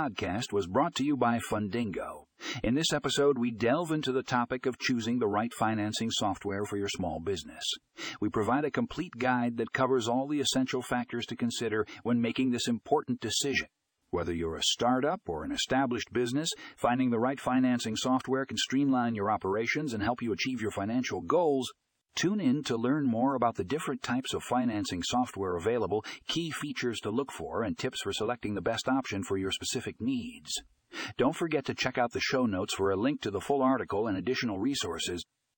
podcast was brought to you by Fundingo. In this episode, we delve into the topic of choosing the right financing software for your small business. We provide a complete guide that covers all the essential factors to consider when making this important decision. Whether you're a startup or an established business, finding the right financing software can streamline your operations and help you achieve your financial goals. Tune in to learn more about the different types of financing software available, key features to look for, and tips for selecting the best option for your specific needs. Don't forget to check out the show notes for a link to the full article and additional resources.